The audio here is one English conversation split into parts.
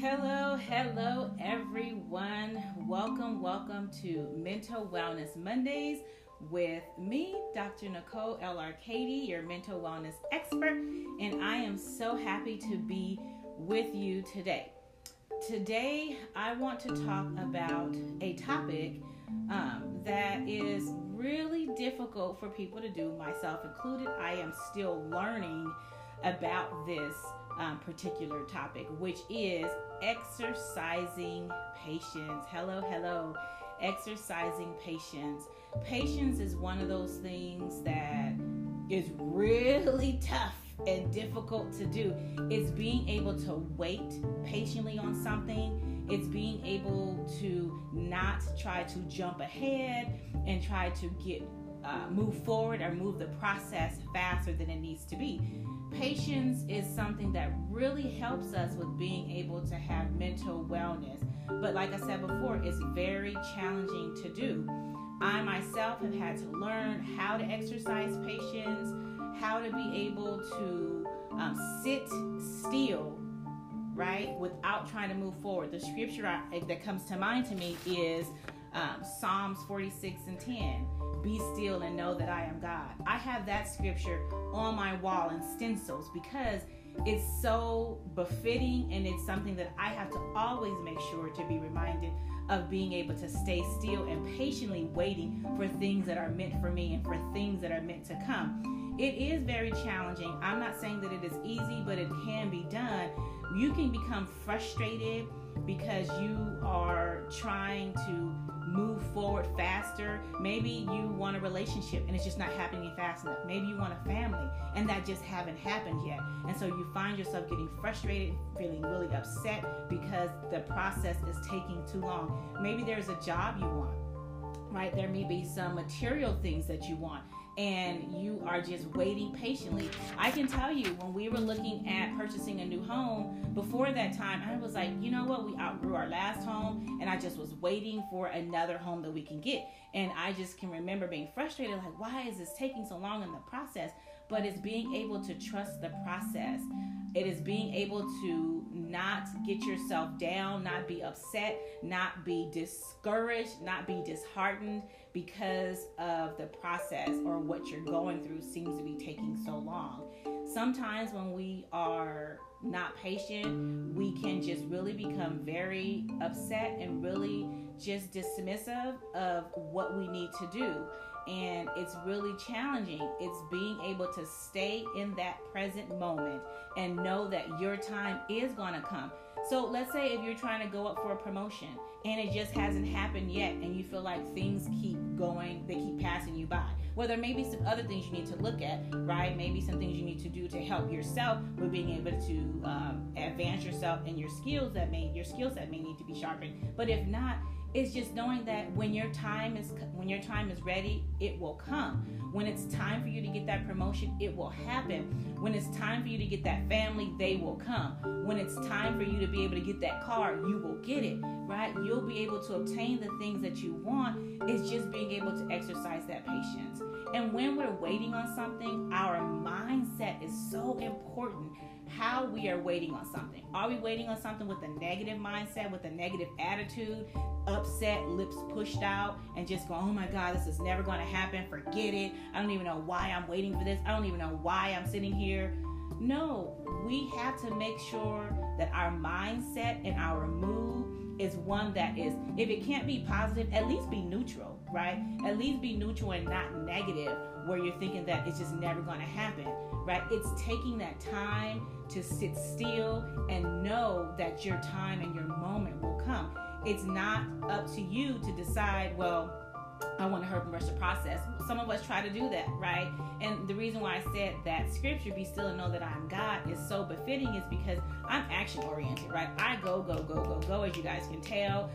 Hello everyone. Welcome to Mental Wellness Mondays with me, Dr. Nicole L.R. Cady, your mental wellness expert, and I am so happy to be with you today. Today I want to talk about a topic that is really difficult for people to do, myself included. I am still learning about this particular topic, which is exercising patience. Hello. Exercising patience. Patience is one of those things that is really tough and difficult to do. It's being able to wait patiently on something. It's being able to not try to jump ahead and try to get move forward or move the process faster than it needs to be. Patience is something that really helps us with being able to have mental wellness. But like I said before, it's very challenging to do. I myself have had to learn how to exercise patience, how to be able to sit still, right, without trying to move forward. The scripture that comes to mind to me is Psalms 46 and 10. Be still and know that I am God. I have that scripture on my wall in stencils because it's so befitting, and it's something that I have to always make sure to be reminded of, being able to stay still and patiently waiting for things that are meant for me and for things that are meant to come. It is very challenging. I'm not saying that it is easy, but it can be done. You can become frustrated because you are trying to move forward faster. Maybe you want a relationship and it's just not happening fast enough. Maybe you want a family and that just haven't happened yet. And so you find yourself getting frustrated, feeling really upset because the process is taking too long. Maybe there's a job you want, right? There may be some material things that you want, and you are just waiting patiently. I can tell you, when we were looking at purchasing a new home, before that time, I was like, you know what, we outgrew our last home, and I just was waiting for another home that we can get. And I just can remember being frustrated, like, why is this taking so long in the process? But it's being able to trust the process. It is being able to not get yourself down, not be upset, not be discouraged, not be disheartened because of the process or what you're going through seems to be taking so long. Sometimes when we are not patient, we can just really become very upset and really just dismissive of what we need to do. And it's really challenging. It's being able to stay in that present moment and know that your time is going to come. So let's say if you're trying to go up for a promotion and it just hasn't happened yet, and you feel like things keep going, they keep passing you by. Well, there may be some other things you need to look at, right? Maybe some things you need to do to help yourself with being able to advance yourself and your skills that your skill set may need to be sharpened. But if not, it's just knowing that when your time is ready, it will come. When it's time for you to get that promotion, it will happen. When it's time for you to get that family, they will come. When it's time for you to be able to get that car, you will get it, right? You'll be able to obtain the things that you want. It's just being able to exercise that patience. And when we're waiting on something, our mindset is so important. How we are waiting on something. Are we waiting on something with a negative mindset, with a negative attitude, upset, lips pushed out, and just going, oh my God, this is never going to happen. Forget it. I don't even know why I'm waiting for this. I don't even know why I'm sitting here. No, we have to make sure that our mindset and our mood is one that is, if it can't be positive, at least be neutral, right? At least be neutral and not negative, where you're thinking that it's just never going to happen, right? It's taking that time to sit still and know that your time and your moment will come. It's not up to you to decide, well, I want to hurry and rush the process. Some of us try to do that, right? And the reason why I said that scripture, be still and know that I am God, is so befitting is because I'm action-oriented, right? I go, as you guys can tell.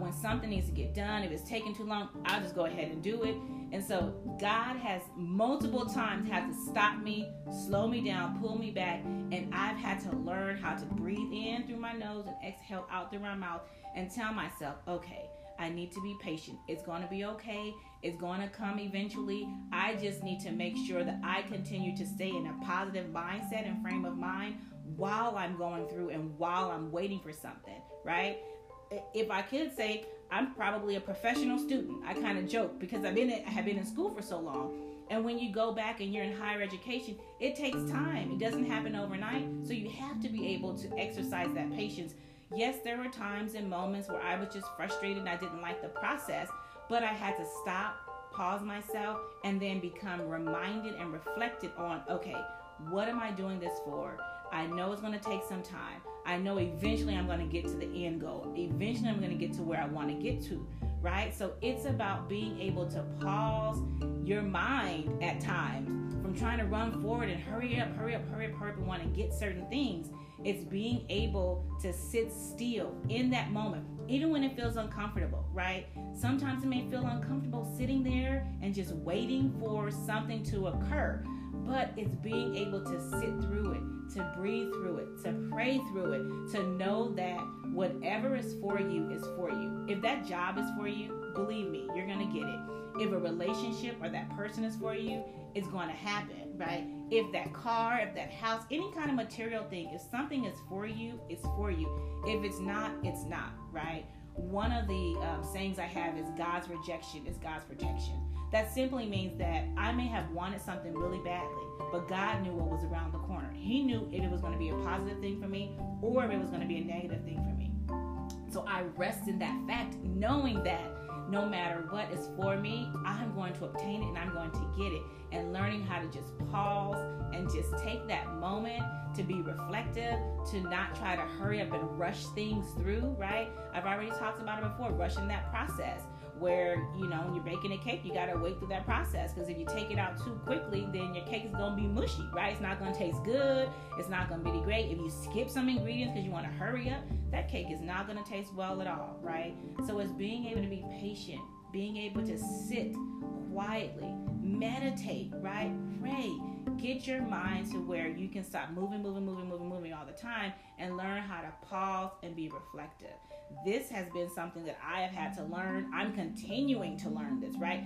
When something needs to get done, if it's taking too long, I'll just go ahead and do it. And so God has multiple times had to stop me, slow me down, pull me back, and I've had to learn how to breathe in through my nose and exhale out through my mouth and tell myself, okay, I need to be patient. It's going to be okay. It's going to come eventually. I just need to make sure that I continue to stay in a positive mindset and frame of mind while I'm going through and while I'm waiting for something, right? If I could say, I'm probably a professional student. I kind of joke because I have been in school for so long. And when you go back and you're in higher education, it takes time. It doesn't happen overnight. So you have to be able to exercise that patience. Yes, there were times and moments where I was just frustrated and I didn't like the process, but I had to stop, pause myself, and then become reminded and reflected on, okay, what am I doing this for? I know it's going to take some time. I know eventually I'm going to get to the end goal. Eventually I'm going to get to where I want to get to, right? So it's about being able to pause your mind at times from trying to run forward and hurry up and want to get certain things. It's being able to sit still in that moment, even when it feels uncomfortable, right? Sometimes it may feel uncomfortable sitting there and just waiting for something to occur, but it's being able to sit through it, to breathe through it, to pray through it, to know that whatever is for you is for you. If that job is for you, believe me, you're going to get it. If a relationship or that person is for you, it's going to happen, right? If that car, if that house, any kind of material thing, if something is for you, it's for you. If it's not, it's not, right? One of the sayings I have is God's rejection is God's protection. That simply means that I may have wanted something really badly, but God knew what was around the corner. He knew if it was going to be a positive thing for me or if it was going to be a negative thing for me. So I rest in that fact, knowing that no matter what is for me, I'm going to obtain it and I'm going to get it. And learning how to just pause and just take that moment to be reflective, to not try to hurry up and rush things through, right? I've already talked about it before, rushing that process where, you know, when you're baking a cake, you got to wait through that process because if you take it out too quickly, then your cake is going to be mushy, right? It's not going to taste good. It's not going to be great. If you skip some ingredients because you want to hurry up, that cake is not going to taste well at all, right? So it's being able to be patient, being able to sit quietly, meditate, right? Pray. Get your mind to where you can stop moving all the time and learn how to pause and be reflective. This has been something that I have had to learn. I'm continuing to learn this, right?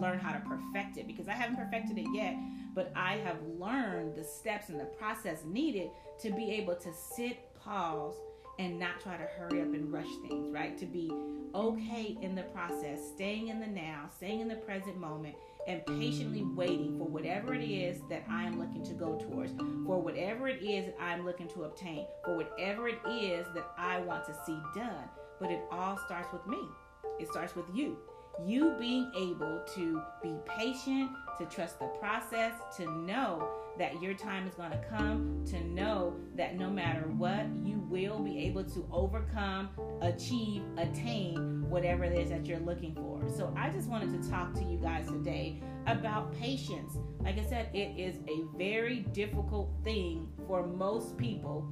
Learn how to perfect it because I haven't perfected it yet, but I have learned the steps and the process needed to be able to sit, pause, and not try to hurry up and rush things, right? To be okay in the process, staying in the now, staying in the present moment, and patiently waiting for whatever it is that I'm looking to go towards, for whatever it is that I'm looking to obtain, for whatever it is that I want to see done. But it all starts with me. It starts with you. You being able to be patient, to trust the process, to know that your time is going to come, to know that no matter what, you will be able to overcome, achieve, attain whatever it is that you're looking for. So I just wanted to talk to you guys today about patience. Like I said, it is a very difficult thing for most people,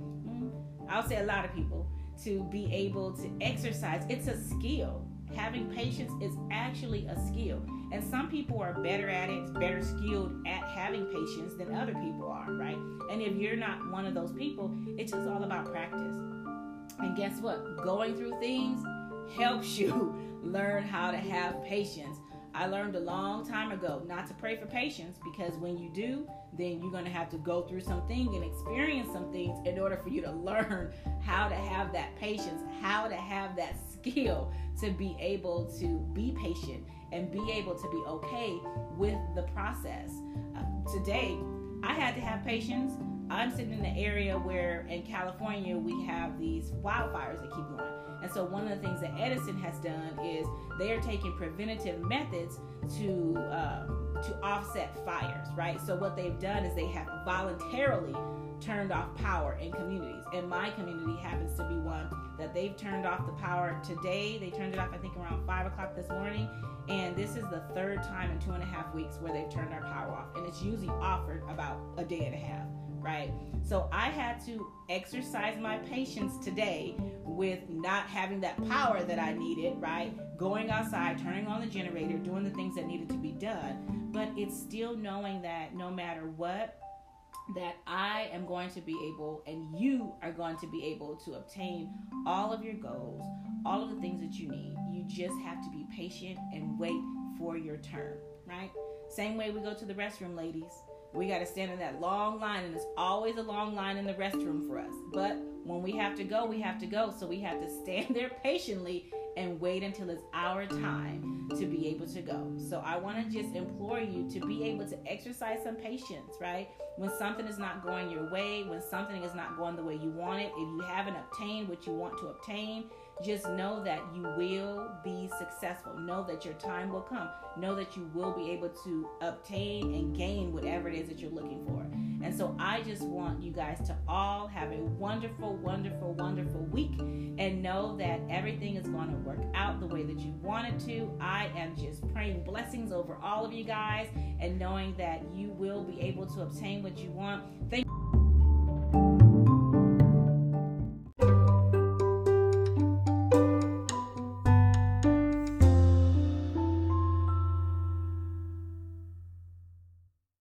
I'll say a lot of people, to be able to exercise. It's a skill. Having patience is actually a skill. And some people are better at it, better skilled at having patience than other people are, right? And if you're not one of those people, it's just all about practice. And guess what? Going through things helps you learn how to have patience. I learned a long time ago not to pray for patience because when you do, then you're going to have to go through something and experience some things in order for you to learn how to have that patience, how to have that skill to be able to be patient and be able to be okay with the process. Today, I had to have patience. I'm sitting in an area where in California we have these wildfires that keep going. And so one of the things that Edison has done is they are taking preventative methods to offset fires, right? So what they've done is they have voluntarily turned off power in communities. And my community happens to be one that they've turned off the power today. They turned it off, I think, around 5 o'clock this morning. And this is the third time in 2.5 weeks where they've turned our power off. And it's usually offered about a day and a half, right? So I had to exercise my patience today with not having that power that I needed, right? Going outside, turning on the generator, doing the things that needed to be done. But it's still knowing that no matter what, that I am going to be able and you are going to be able to obtain all of your goals, all of the things that you need. You just have to be patient and wait for your turn, right? Same way we go to the restroom, ladies. We got to stand in that long line, and it's always a long line in the restroom for us. But when we have to go, we have to go. So we have to stand there patiently and wait until it's our time to be able to go. So I want to just implore you to be able to exercise some patience, right? When something is not going your way, when something is not going the way you want it, if you haven't obtained what you want to obtain, just know that you will be successful. Know that your time will come. Know that you will be able to obtain and gain whatever it is that you're looking for. And so I just want you guys to all have a wonderful, wonderful, wonderful week, and know that everything is going to work out the way that you want it to. I am just praying blessings over all of you guys and knowing that you will be able to obtain what you want. Thank you.